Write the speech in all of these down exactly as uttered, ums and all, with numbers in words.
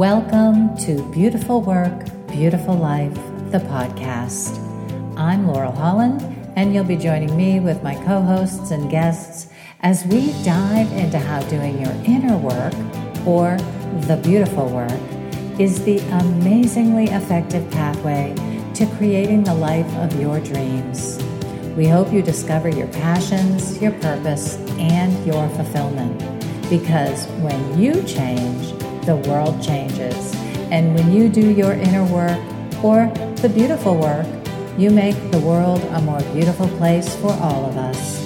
Welcome to Beautiful Work, Beautiful Life, the podcast. I'm Laurel Holland, and you'll be joining me with my co-hosts and guests as we dive into how doing your inner work, or the beautiful work, is the amazingly effective pathway to creating the life of your dreams. We hope you discover your passions, your purpose, and your fulfillment. Because when you change, the world changes. And when you do your inner work, or the beautiful work, you make the world a more beautiful place for all of us.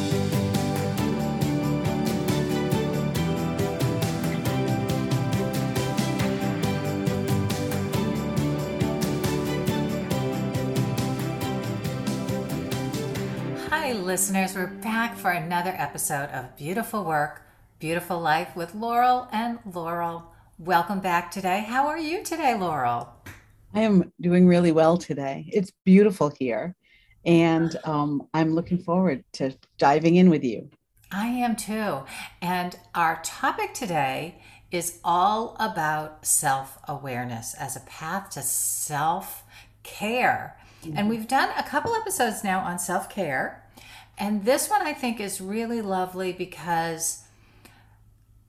Hi, listeners. We're back for another episode of Beautiful Work, Beautiful Life with Laurel and Laurel. Welcome back today. How are you today, Laurel? I am doing really well today. It's beautiful here, and um, I'm looking forward to diving in with you. I am too. And our topic today is all about self-awareness as a path to self-care. Mm-hmm. And we've done a couple episodes now on self-care. And this one I think is really lovely because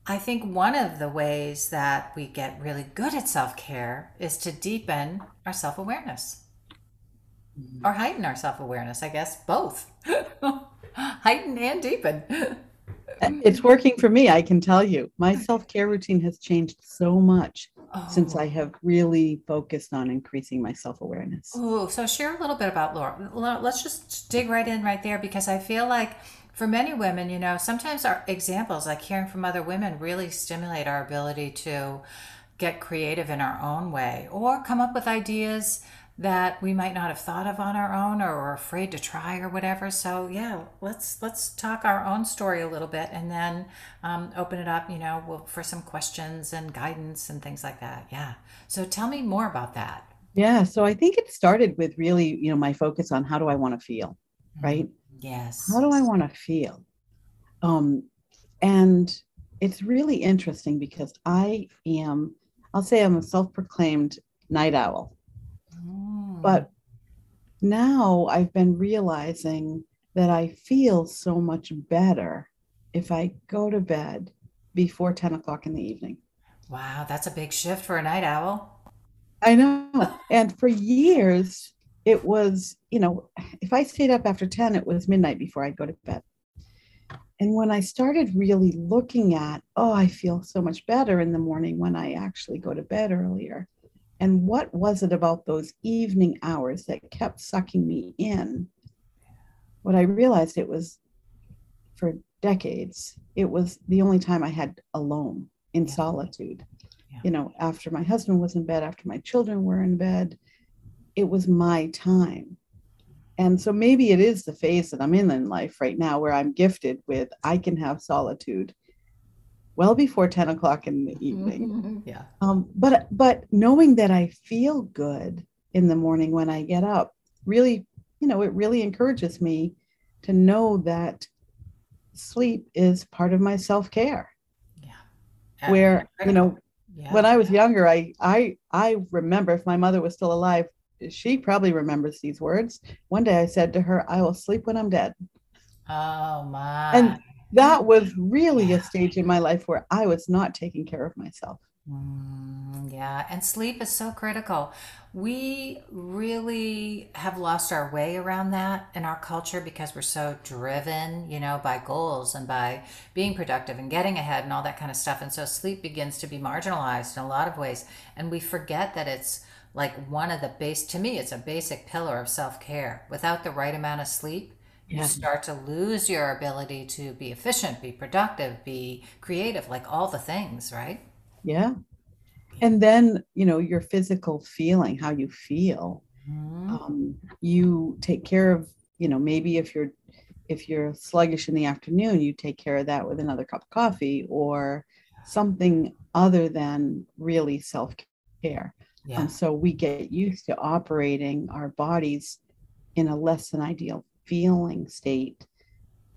I think one of the ways that we get really good at self-care is to deepen our self-awareness, mm-hmm. or heighten our self-awareness, I guess, both. Heighten and deepen. It's working for me, I can tell you. My self-care routine has changed so much oh. since I have really focused on increasing my self-awareness. Oh, so share a little bit about Laura. Let's just dig right in right there, because I feel like for many women, you know, sometimes our examples, like hearing from other women, really stimulate our ability to get creative in our own way or come up with ideas that we might not have thought of on our own, or are afraid to try or whatever. So yeah, let's let's talk our own story a little bit, and then um, open it up, you know, we'll, for some questions and guidance and things like that. Yeah. So tell me more about that. Yeah. So I think it started with really, you know, my focus on how do I want to feel, right? Mm-hmm. Yes. How do I want to feel? Um, and it's really interesting because I am, I'll say I'm a self-proclaimed night owl. Mm. But now I've been realizing that I feel so much better if I go to bed before ten o'clock in the evening. Wow, that's a big shift for a night owl. I know. And for years, it was, you know, if I stayed up after ten, it was midnight before I'd go to bed. And when I started really looking at, oh, I feel so much better in the morning when I actually go to bed earlier. And what was it about those evening hours that kept sucking me in? What I realized, it was for decades, it was the only time I had alone in yeah. solitude. Yeah. You know, after my husband was in bed, after my children were in bed, it was my time. And so maybe it is the phase that I'm in in life right now, where I'm gifted with, I can have solitude well before ten o'clock in the evening. yeah. Um, but, but knowing that I feel good in the morning when I get up, really, you know, it really encourages me to know that sleep is part of my self-care. Yeah. And where, you know, yeah. when I was younger, I, I, I remember, if my mother was still alive, she probably remembers these words. One day I said to her, I will sleep when I'm dead. Oh my. And that was really yeah. a stage in my life where I was not taking care of myself. Mm, yeah. And sleep is so critical. We really have lost our way around that in our culture, because we're so driven, you know, by goals and by being productive and getting ahead and all that kind of stuff. And so sleep begins to be marginalized in a lot of ways. And we forget that it's like one of the base, to me, it's a basic pillar of self-care. Without the right amount of sleep, yeah. you start to lose your ability to be efficient, be productive, be creative, like all the things, right? Yeah. And then, you know, your physical feeling, how you feel, mm-hmm. um, you take care of, you know, maybe if you're, if you're sluggish in the afternoon, you take care of that with another cup of coffee or something other than really self-care. Yeah. And so we get used to operating our bodies in a less than ideal feeling state.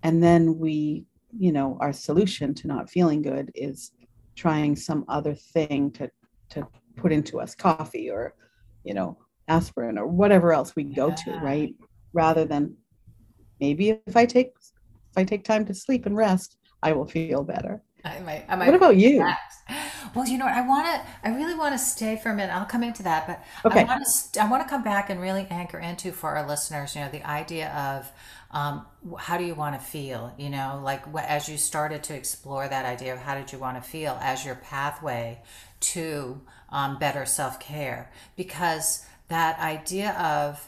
And then we, you know, our solution to not feeling good is trying some other thing to, to put into us, coffee or, you know, aspirin or whatever else we go yeah. to, right? Rather than maybe if I take if I take time to sleep and rest, I will feel better. I might, I might what about you? Well, you know what? I want to, I really want to stay for a minute. I'll come into that, but okay. I want to, I want to come back and really anchor into for our listeners, you know, the idea of, um, how do you want to feel? You know, like as you started to explore that idea of how did you want to feel as your pathway to, um, better self-care, because that idea of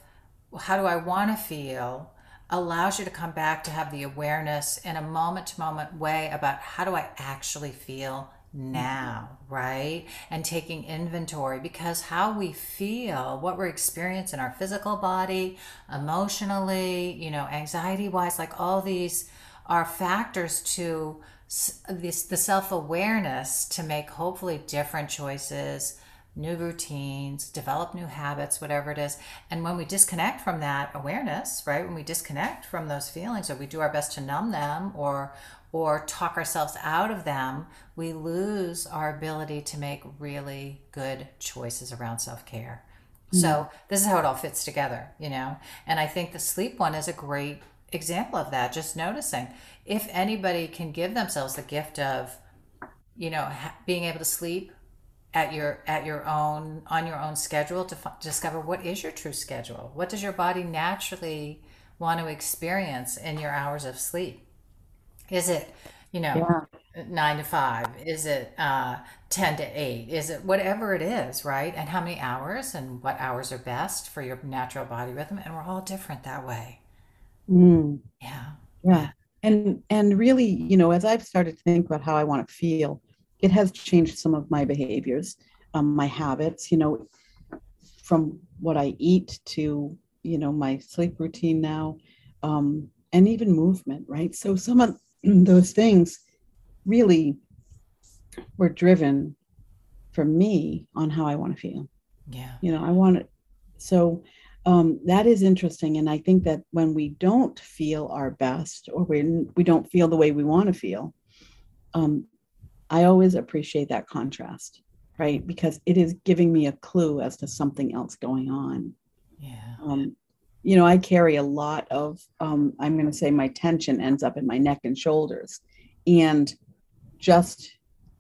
how do I want to feel allows you to come back to have the awareness in a moment to moment way about how do I actually feel now, right? And taking inventory, because how we feel, what we're experiencing in our physical body, emotionally, you know, anxiety wise, like all these are factors to this, the self-awareness to make hopefully different choices, new routines, develop new habits, whatever it is. And when we disconnect from that awareness, right, when we disconnect from those feelings, or we do our best to numb them or or talk ourselves out of them, we lose our ability to make really good choices around self-care. Mm-hmm. So this is how it all fits together, you know? And I think the sleep one is a great example of that, just noticing. If anybody can give themselves the gift of, you know, being able to sleep at your at your own on your own schedule to f- discover what is your true schedule, what does your body naturally want to experience in your hours of sleep? Is it, you know, yeah. nine to five? Is it uh ten to eight? Is it whatever it is, right? And how many hours and what hours are best for your natural body rhythm? And we're all different that way. mm. yeah yeah and and really, you know, as I've started to think about how I want to feel, it has changed some of my behaviors, um, my habits, you know, from what I eat to, you know, my sleep routine now, um, and even movement, right? So some of those things really were driven for me on how I want to feel. Yeah. You know, I want it. So um, that is interesting. And I think that when we don't feel our best, or when we don't feel the way we want to feel, um, I always appreciate that contrast, right? Because it is giving me a clue as to something else going on. Yeah. Um, you know, I carry a lot of, um, I'm going to say my tension ends up in my neck and shoulders. And just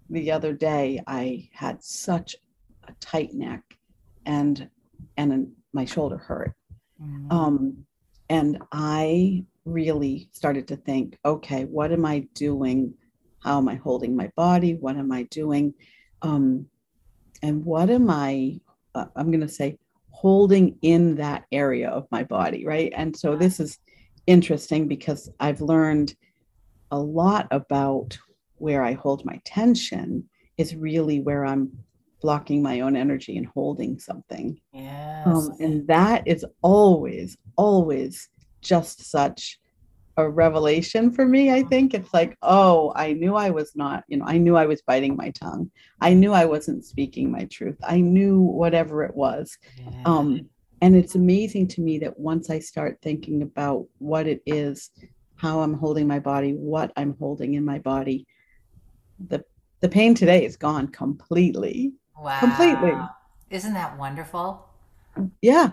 the other day, I had such a tight neck and, and my shoulder hurt. Mm-hmm. Um, and I really started to think, okay, what am I doing? How am I holding my body? What am I doing? Um, and what am I, uh, I'm going to say, holding in that area of my body, right? And so this is interesting because I've learned a lot about where I hold my tension is really where I'm blocking my own energy and holding something. Yes. Um, and that is always, always just such a revelation for me. I think it's like, oh, I knew I was not, you know, I knew I was biting my tongue. I knew I wasn't speaking my truth. I knew whatever it was. Yeah. Um, and it's amazing to me that once I start thinking about what it is, how I'm holding my body, what I'm holding in my body, the, the pain today is gone completely. Wow. Completely. Isn't that wonderful? Yeah.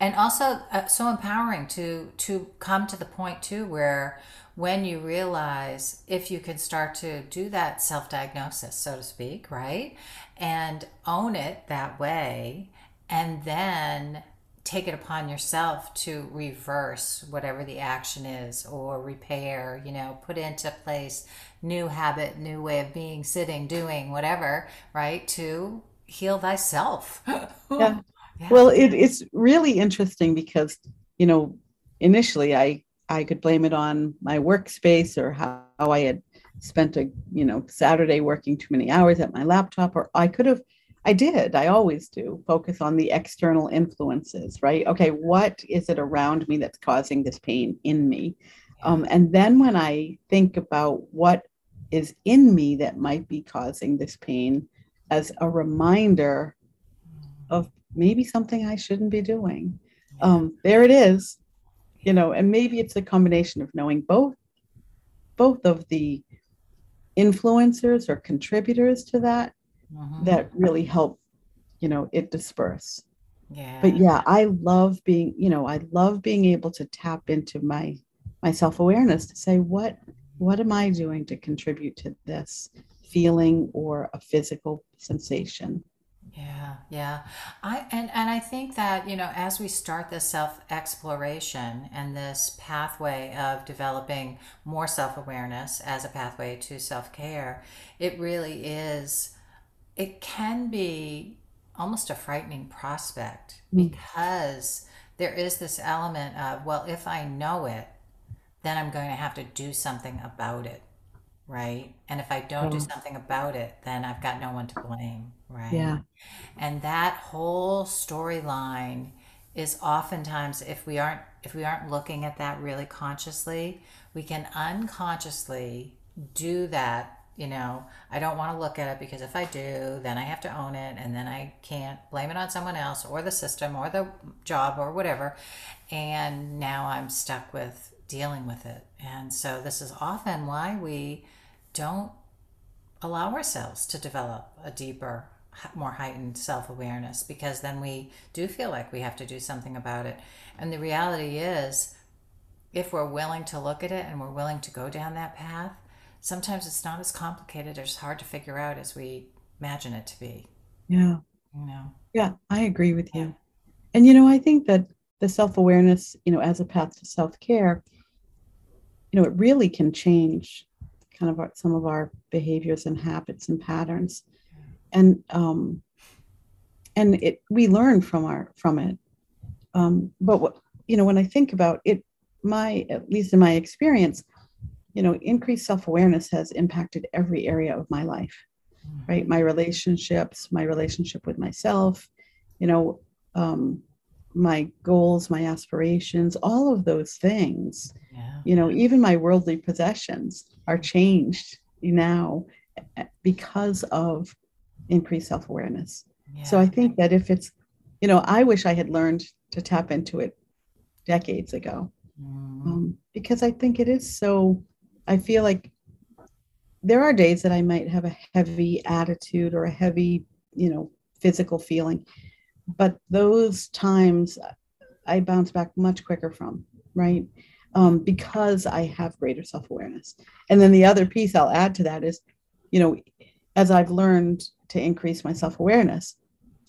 And also uh, so empowering to to come to the point too where when you realize if you can start to do that self-diagnosis, so to speak, right, and own it that way, and then take it upon yourself to reverse whatever the action is or repair, you know, put into place new habit, new way of being, sitting, doing, whatever, right, to heal thyself. Yeah. Yeah. Well, it, it's really interesting because, you know, initially I, I could blame it on my workspace or how, how I had spent a, you know, Saturday working too many hours at my laptop, or I could have, I did, I always do focus on the external influences, right? Okay. What is it around me that's causing this pain in me? Um, and then when I think about what is in me that might be causing this pain as a reminder of maybe something I shouldn't be doing. Um, there it is, you know, and maybe it's a combination of knowing both, both of the influencers or contributors to that, mm-hmm. that really help you know, it disperse. Yeah. But yeah, I love being, you know, I love being able to tap into my, my self-awareness to say, what, what am I doing to contribute to this feeling or a physical sensation? Yeah. Yeah. I, and, and I think that, you know, as we start this self-exploration and this pathway of developing more self-awareness as a pathway to self-care, it really is, it can be almost a frightening prospect, because there is this element of, well, if I know it, then I'm going to have to do something about it. Right. And if I don't do something about it, then I've got no one to blame. Right. Yeah. And that whole storyline is oftentimes, if we aren't, if we aren't looking at that really consciously, we can unconsciously do that. You know, I don't want to look at it because if I do, then I have to own it, and then I can't blame it on someone else or the system or the job or whatever. And now I'm stuck with dealing with it. And so this is often why we don't allow ourselves to develop a deeper, more heightened self-awareness, because then we do feel like we have to do something about it. And the reality is, if we're willing to look at it and we're willing to go down that path, sometimes it's not as complicated or as hard to figure out as we imagine it to be. Yeah. You know? Yeah, I agree with you. And, you know, I think that the self-awareness, you know, as a path to self-care, you know, it really can change kind of our, some of our behaviors and habits and patterns. And, um, and it, we learn from our, from it. Um, but what, you know, when I think about it, my, at least in my experience, you know, increased self-awareness has impacted every area of my life, right? My relationships, my relationship with myself, you know, um, my goals, my aspirations, all of those things, yeah. You know, even my worldly possessions are changed now because of increased self-awareness. Yeah. So I think that if it's, you know, I wish I had learned to tap into it decades ago, mm. um, because I think it is so, I feel like there are days that I might have a heavy attitude or a heavy, you know, physical feeling, but those times I bounce back much quicker from, right? Um, because I have greater self-awareness. And then the other piece I'll add to that is, you know, as I've learned to increase my self-awareness,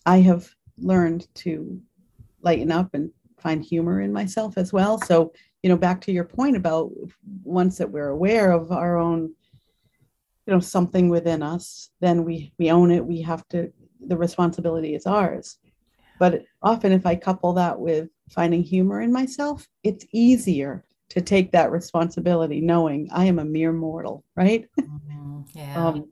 I have learned to lighten up and find humor in myself as well. So, you know, back to your point about once that we're aware of our own, you know, something within us, then we, we own it. We have to, the responsibility is ours. But often if I couple that with finding humor in myself, it's easier to take that responsibility knowing I am a mere mortal, right? Mm-hmm. Yeah. um,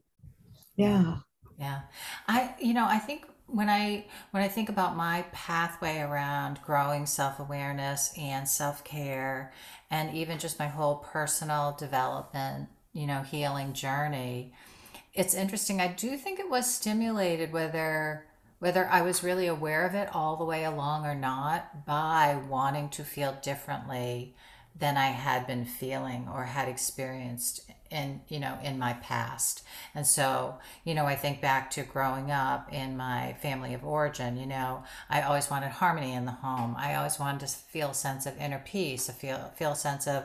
yeah. Yeah. I, you know, I think When I when I think about my pathway around growing self-awareness and self-care, and even just my whole personal development, you know, healing journey, it's interesting. I do think it was stimulated, whether whether I was really aware of it all the way along or not, by wanting to feel differently than I had been feeling or had experienced in, you know, in my past. And so, you know, I think back to growing up in my family of origin, you know, I always wanted harmony in the home. I always wanted to feel a sense of inner peace, a feel, feel a sense of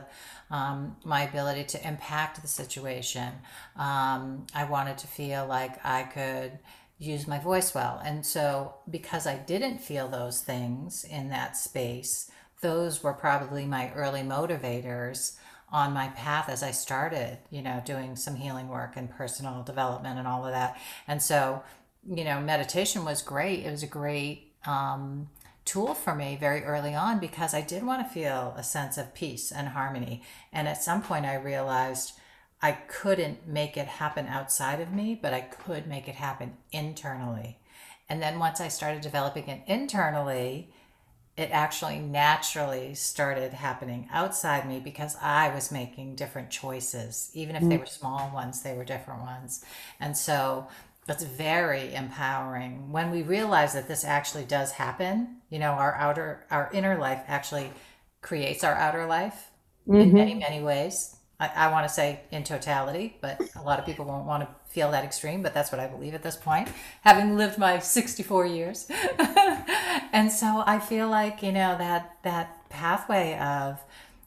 um, my ability to impact the situation. Um, I wanted to feel like I could use my voice well. And so because I didn't feel those things in that space, those were probably my early motivators on my path as I started, you know, doing some healing work and personal development and all of that. And so, you know, meditation was great. It was a great um, tool for me very early on, because I did want to feel a sense of peace and harmony. And at some point I realized I couldn't make it happen outside of me, but I could make it happen internally. And then once I started developing it internally, it actually naturally started happening outside me, because I was making different choices. Even if they were small ones, they were different ones. And so it's very empowering when we realize that this actually does happen. You know, our outer, our inner life actually creates our outer life, mm-hmm. in many, many ways. I, I want to say in totality, but a lot of people won't want to feel that extreme, but that's what I believe at this point, having lived my sixty-four years. And so I feel like, you know, that, that pathway of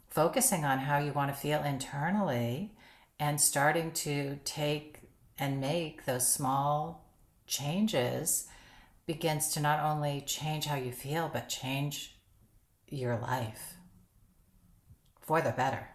focusing on how you want to feel internally and starting to take and make those small changes begins to not only change how you feel, but change your life for the better.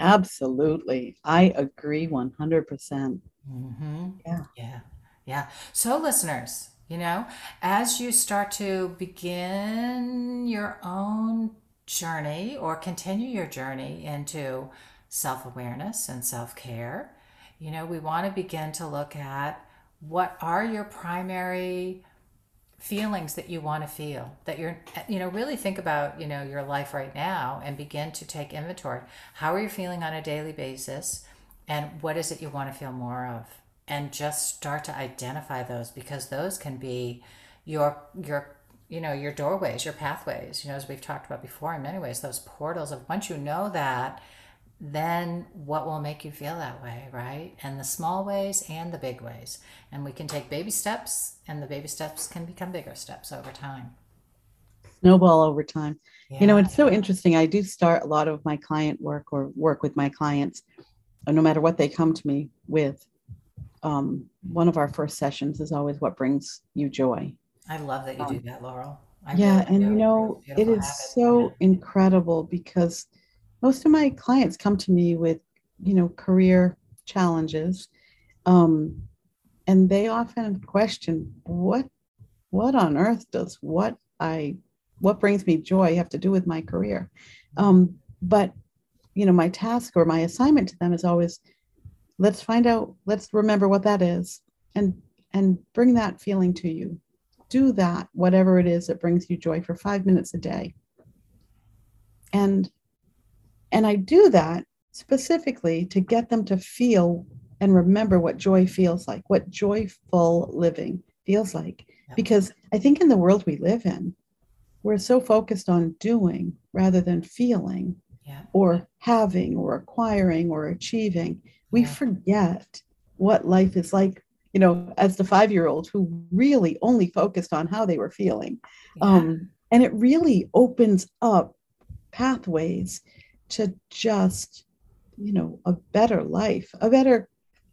Absolutely. I agree one hundred percent. Mm-hmm. Yeah. Yeah. Yeah. So listeners, you know, as you start to begin your own journey or continue your journey into self-awareness and self-care, you know, we want to begin to look at what are your primary feelings that you want to feel, that you're, you know, really think about, you know, your life right now and begin to take inventory. How are you feeling on a daily basis? And what is it you want to feel more of? And just start to identify those, because those can be your, your, you know, your doorways, your pathways, you know, as we've talked about before in many ways, those portals of once you know that, then what will make you feel that way, right? And the small ways and the big ways. And we can take baby steps, and the baby steps can become bigger steps over time. Snowball over time. Yeah. You know, it's so interesting. I do start a lot of my client work or work with my clients, no matter what they come to me with. Um, one of our first sessions is always what brings you joy. I love that you um, do that, Laurel. I yeah, really and do. You know, it is habit. so yeah. incredible, because most of my clients come to me with, you know, career challenges, um, and they often question, what, what on earth does what I, what brings me joy have to do with my career? Um, but, you know, my task or my assignment to them is always, let's find out, let's remember what that is, and, and bring that feeling to you. Do that, whatever it is that brings you joy, for five minutes a day. And And I do that specifically to get them to feel and remember what joy feels like, what joyful living feels like. Yep. Because I think in the world we live in, we're so focused on doing rather than feeling, yeah, or having or acquiring or achieving. We yeah. forget what life is like, you know, as the five-year-old who really only focused on how they were feeling. Yeah. Um, and it really opens up pathways to just, you know, a better life, a better,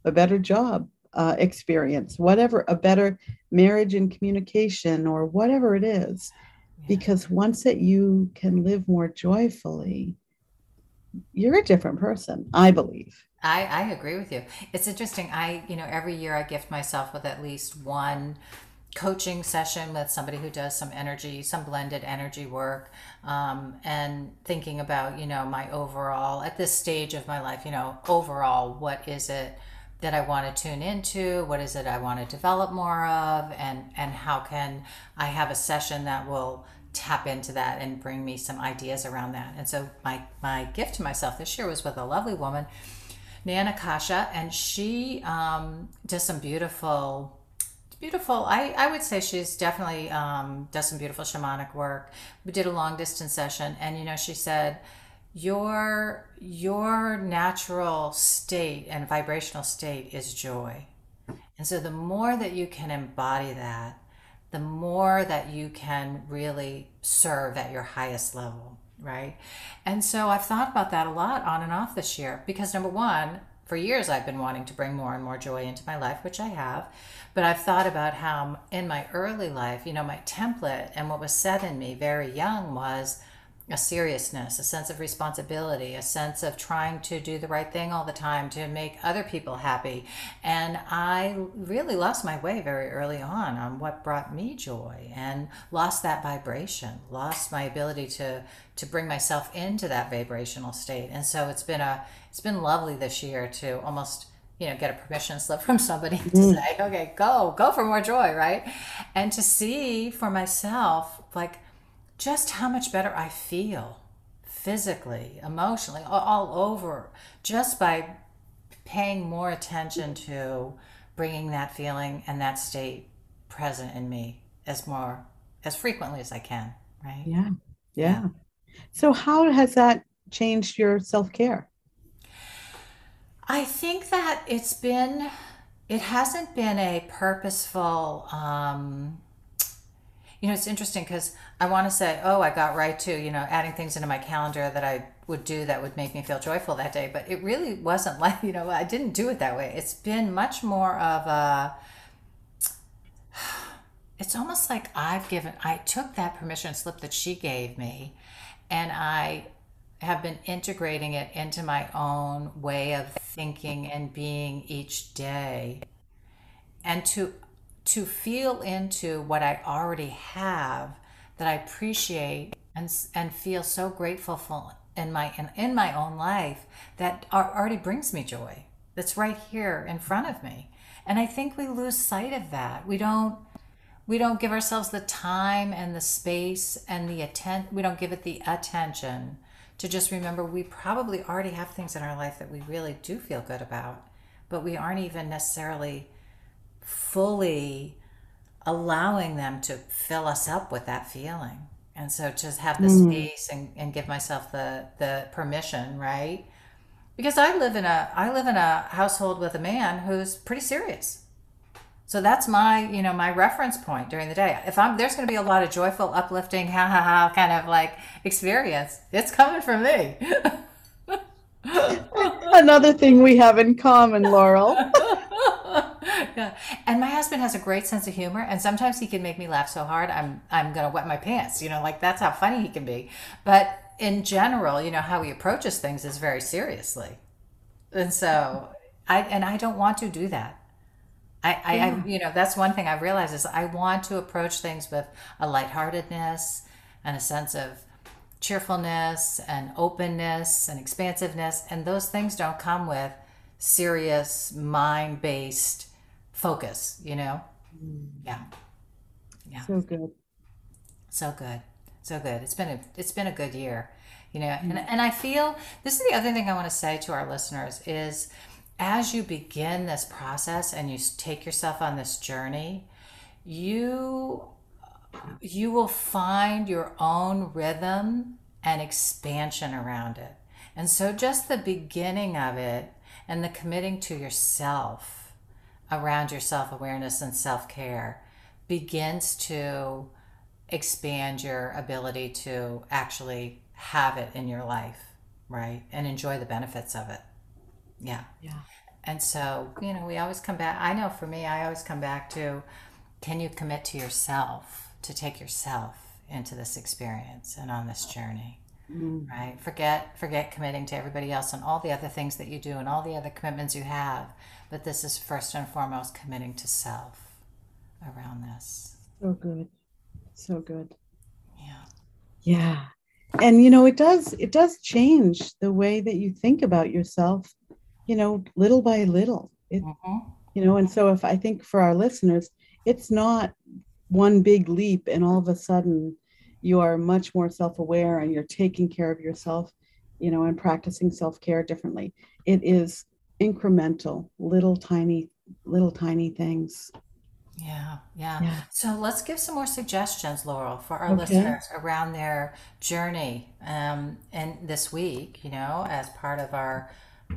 a better job uh, experience, whatever, a better marriage and communication, or whatever it is. Yeah. Because once that you can live more joyfully, you're a different person, I believe. I, I agree with you. It's interesting. I, you know, every year I gift myself with at least one coaching session with somebody who does some energy, some blended energy work, um, and thinking about, you know, my overall, at this stage of my life, you know, overall, what is it that I want to tune into? What is it I want to develop more of? And, and how can I have a session that will tap into that and bring me some ideas around that? And so my, my gift to myself this year was with a lovely woman, Nana Kasha, and she um, does some beautiful Beautiful. I, I would say she's definitely um, does some beautiful shamanic work. We did a long distance session, and you know, she said, your your natural state and vibrational state is joy. And so the more that you can embody that, the more that you can really serve at your highest level, right? And so I've thought about that a lot on and off this year, because number one, for years, I've been wanting to bring more and more joy into my life, which I have, but I've thought about how in my early life, you know, my template and what was said in me very young was a seriousness, a sense of responsibility, a sense of trying to do the right thing all the time to make other people happy. And I really lost my way very early on on what brought me joy, and lost that vibration, lost my ability to to bring myself into that vibrational state. And so it's been a it's been lovely this year to almost, you know, get a permission slip from somebody to mm. say, okay, go go for more joy, right? And to see for myself, like, just how much better I feel physically, emotionally, all over, just by paying more attention to bringing that feeling and that state present in me as more, as frequently as I can, right? Yeah. Yeah. Yeah. So how has that changed your self-care? I think that it's been, it hasn't been a purposeful, um, you know, it's interesting because I want to say, oh, I got right to, you know, adding things into my calendar that I would do that would make me feel joyful that day. But it really wasn't like, you know, I didn't do it that way. It's been much more of a, it's almost like I've given, I took that permission slip that she gave me and I have been integrating it into my own way of thinking and being each day. And to to feel into what I already have that I appreciate and and feel so grateful for in my in, in my own life that are, already brings me joy. That's right here in front of me. And I think we lose sight of that. We don't we don't give ourselves the time and the space and the atten- we don't give it the attention to just remember we probably already have things in our life that we really do feel good about, but we aren't even necessarily fully allowing them to fill us up with that feeling. And so just have the mm. space and, and give myself the, the permission, right? Because I live in a, I live in a household with a man who's pretty serious. So that's my, you know, my reference point during the day. If I'm, there's going to be a lot of joyful, uplifting, ha ha ha kind of like experience. It's coming from me. Another thing we have in common, Laurel. Yeah. And my husband has a great sense of humor, and sometimes he can make me laugh so hard I'm I'm gonna wet my pants, you know, like that's how funny he can be. But in general, you know, how he approaches things is very seriously. And so I and I don't want to do that. I, I, yeah. I you know, that's one thing I've realized is I want to approach things with a lightheartedness and a sense of cheerfulness and openness and expansiveness, and those things don't come with serious mind-based focus, you know? Yeah. Yeah. So good. So good. So good. It's been a, it's been a good year, you know, mm-hmm. and, and I feel this is the other thing I want to say to our listeners is as you begin this process and you take yourself on this journey, you, you will find your own rhythm and expansion around it. And so just the beginning of it and the committing to yourself around your self-awareness and self-care begins to expand your ability to actually have it in your life, right? And enjoy the benefits of it. Yeah. Yeah. And so, you know, we always come back, I know for me, I always come back to, can you commit to yourself, to take yourself into this experience and on this journey? Mm. Right? Forget, forget committing to everybody else and all the other things that you do and all the other commitments you have. But this is first and foremost committing to self around this. So good. So good. Yeah. Yeah. And, you know, it does, it does change the way that you think about yourself, you know, little by little, it, mm-hmm. you know, and so if I think for our listeners, it's not one big leap and all of a sudden, you are much more self-aware and you're taking care of yourself, you know, and practicing self-care differently. It is incremental, little tiny, little tiny things. Yeah, yeah. yeah. So let's give some more suggestions, Laurel, for our okay. listeners around their journey. Um, and this week, you know, as part of our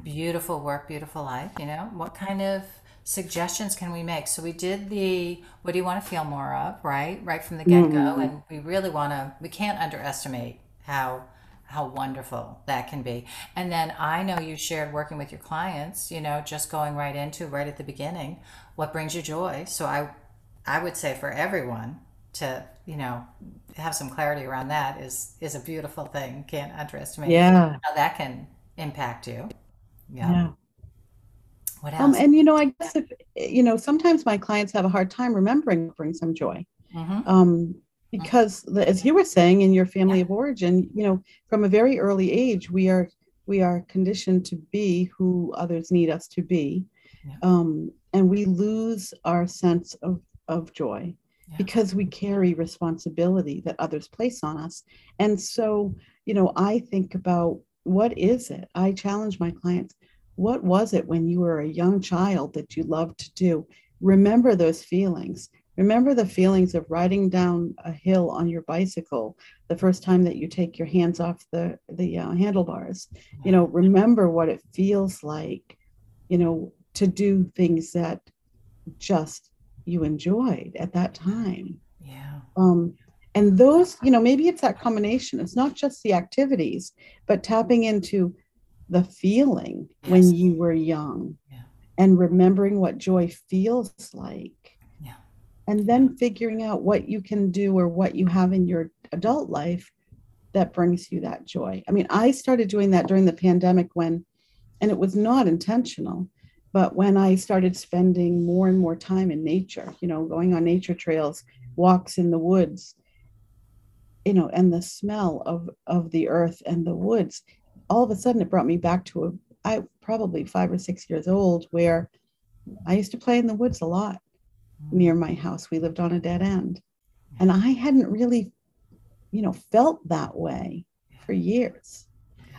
beautiful work, beautiful life, you know, what kind of suggestions can we make? So we did the what do you want to feel more of, right right from the get-go, mm-hmm. and we really want to we can't underestimate how how wonderful that can be. And then I know you shared working with your clients, you know, just going right into right at the beginning what brings you joy. So I I would say for everyone to, you know, have some clarity around that is is a beautiful thing. Can't underestimate yeah. how that can impact you. yeah, yeah. What else? Um, and, you know, I guess, if, you know, sometimes my clients have a hard time remembering what brings them joy. Mm-hmm. Um, because mm-hmm. as you were saying in your family yeah. of origin, you know, from a very early age, we are we are conditioned to be who others need us to be. Yeah. Um, and we lose our sense of, of joy yeah. because we carry responsibility that others place on us. And so, you know, I think about what is it? I challenge my clients. What was it when you were a young child that you loved to do? Remember those feelings. Remember the feelings of riding down a hill on your bicycle the first time that you take your hands off the, the uh, handlebars. You know, remember what it feels like you know, to do things that just you enjoyed at that time. Yeah. Um, and those, you know, maybe it's that combination. It's not just the activities, but tapping into the feeling yes. when you were young yeah. and remembering what joy feels like. Yeah. And then figuring out what you can do or what you have in your adult life that brings you that joy. I mean, I started doing that during the pandemic when, and it was not intentional, but when I started spending more and more time in nature, you know, going on nature trails, walks in the woods, you know, and the smell of, of the earth and the woods, all of a sudden it brought me back to a, I probably five or six years old, where I used to play in the woods a lot near my house. We lived on a dead end, and I hadn't really, you know, felt that way for years.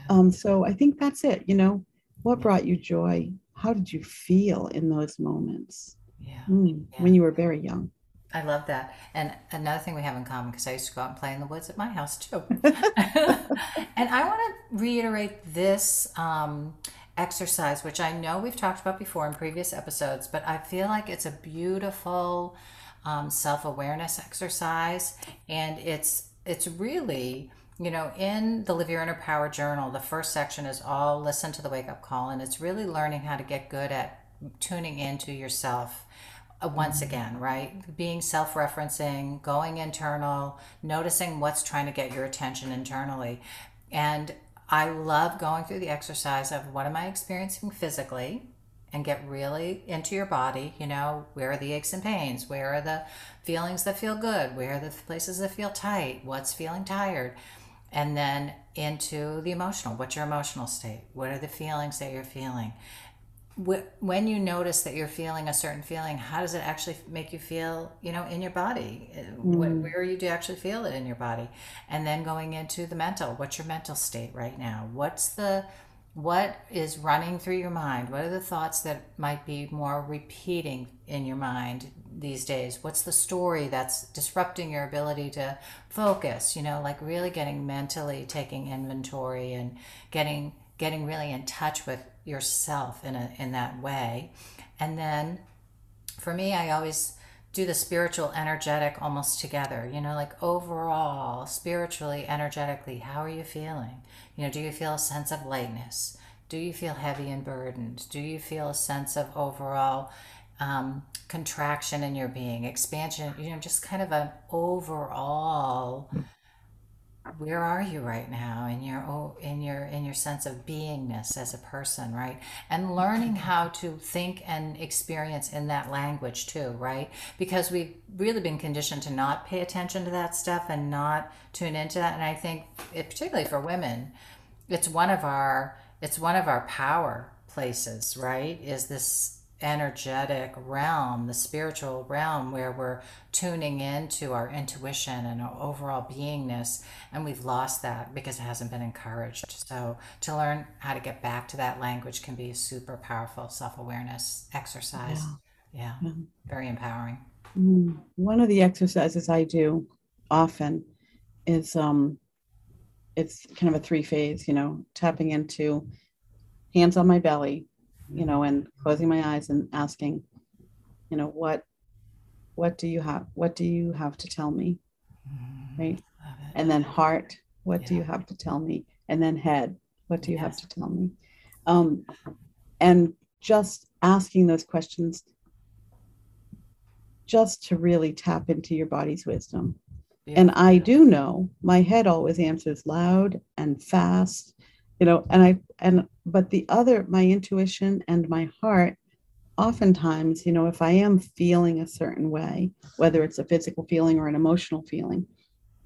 Um, so I think that's it. You know, what brought you joy? How did you feel in those moments yeah. Mm, yeah. when you were very young? I love that. And another thing we have in common, because I used to go out and play in the woods at my house too. And I want to reiterate this um, exercise, which I know we've talked about before in previous episodes, but I feel like it's a beautiful um, self-awareness exercise. And it's it's really, you know, in the Live Your Inner Power journal, the first section is all listen to the wake up call. And it's really learning how to get good at tuning into yourself once again, right? Being self-referencing, going internal, noticing what's trying to get your attention internally. And I love going through the exercise of what am I experiencing physically, and get really into your body. You know, where are the aches and pains? Where are the feelings that feel good? Where are the places that feel tight? What's feeling tired? And then into the emotional. What's your emotional state? What are the feelings that you're feeling? When you notice that you're feeling a certain feeling, how does it actually make you feel, you know, in your body? Mm-hmm. Where you do actually feel it in your body? And then going into the mental. What's your mental state right now? What's the What is running through your mind? What are the thoughts that might be more repeating in your mind these days? What's the story that's disrupting your ability to focus? You know, like really getting mentally taking inventory and getting getting really in touch with yourself in a in that way. And then for me, I always do the spiritual, energetic almost together, you know, like overall, spiritually, energetically, how are you feeling? You know, do you feel a sense of lightness? Do you feel heavy and burdened? Do you feel a sense of overall um, contraction in your being, expansion, you know, just kind of an overall, where are you right now in your in your in your sense of beingness as a person, right? And learning how to think and experience in that language too, right? Because we've really been conditioned to not pay attention to that stuff and not tune into that. And I think it, particularly for women, it's one of our it's one of our power places, right? Is this energetic realm, the spiritual realm, where we're tuning into our intuition and our overall beingness, and we've lost that because it hasn't been encouraged. So to learn how to get back to that language can be a super powerful self-awareness exercise. Yeah, yeah. Mm-hmm. Very empowering. One of the exercises I do often is um it's kind of a three phase, you know, tapping into hands on my belly, you know, and closing my eyes and asking, you know, what, what do you have, what do you have to tell me? Right. And then heart, what yeah. do you have to tell me? And then head, what do you yes. have to tell me? Um, and just asking those questions just to really tap into your body's wisdom. Yeah. And I do know my head always answers loud and fast, you know, and I, and, but the other, my intuition and my heart, oftentimes, you know, if I am feeling a certain way, whether it's a physical feeling or an emotional feeling,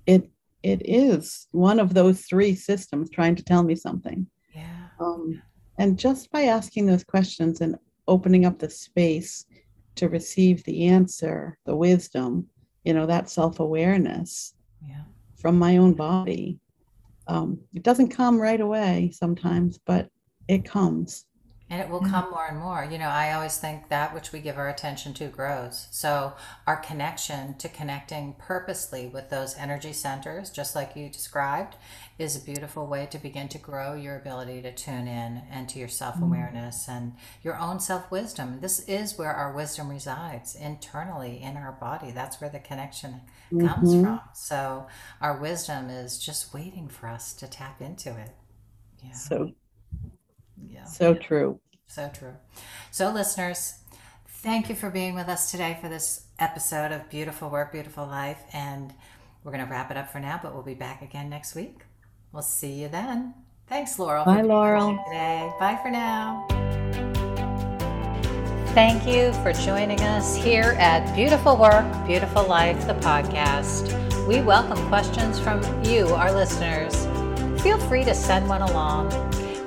it, it is one of those three systems trying to tell me something. Yeah. Um, and just by asking those questions and opening up the space to receive the answer, the wisdom, you know, that self-awareness yeah. from my own body. Um, it doesn't come right away sometimes, but it comes. And it will mm-hmm. come more and more. You know, I always think that which we give our attention to grows. So our connection to connecting purposely with those energy centers, just like you described, is a beautiful way to begin to grow your ability to tune in and to your self-awareness mm-hmm. and your own self-wisdom. This is where our wisdom resides, internally in our body. That's where the connection mm-hmm. comes from. So our wisdom is just waiting for us to tap into it. Yeah. So, yeah. So true. So true. So listeners, thank you for being with us today for this episode of Beautiful Work, Beautiful Life. And we're going to wrap it up for now, but we'll be back again next week. We'll see you then. Thanks, Laurel. Bye, Laurel. Today. Bye for now. Thank you for joining us here at Beautiful Work, Beautiful Life, the podcast. We welcome questions from you, our listeners. Feel free to send one along.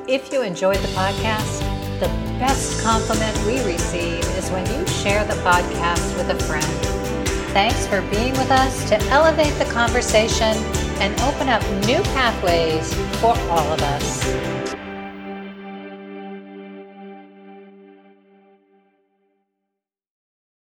If you enjoyed the podcast, the best compliment we receive is when you share the podcast with a friend. Thanks for being with us to elevate the conversation and open up new pathways for all of us.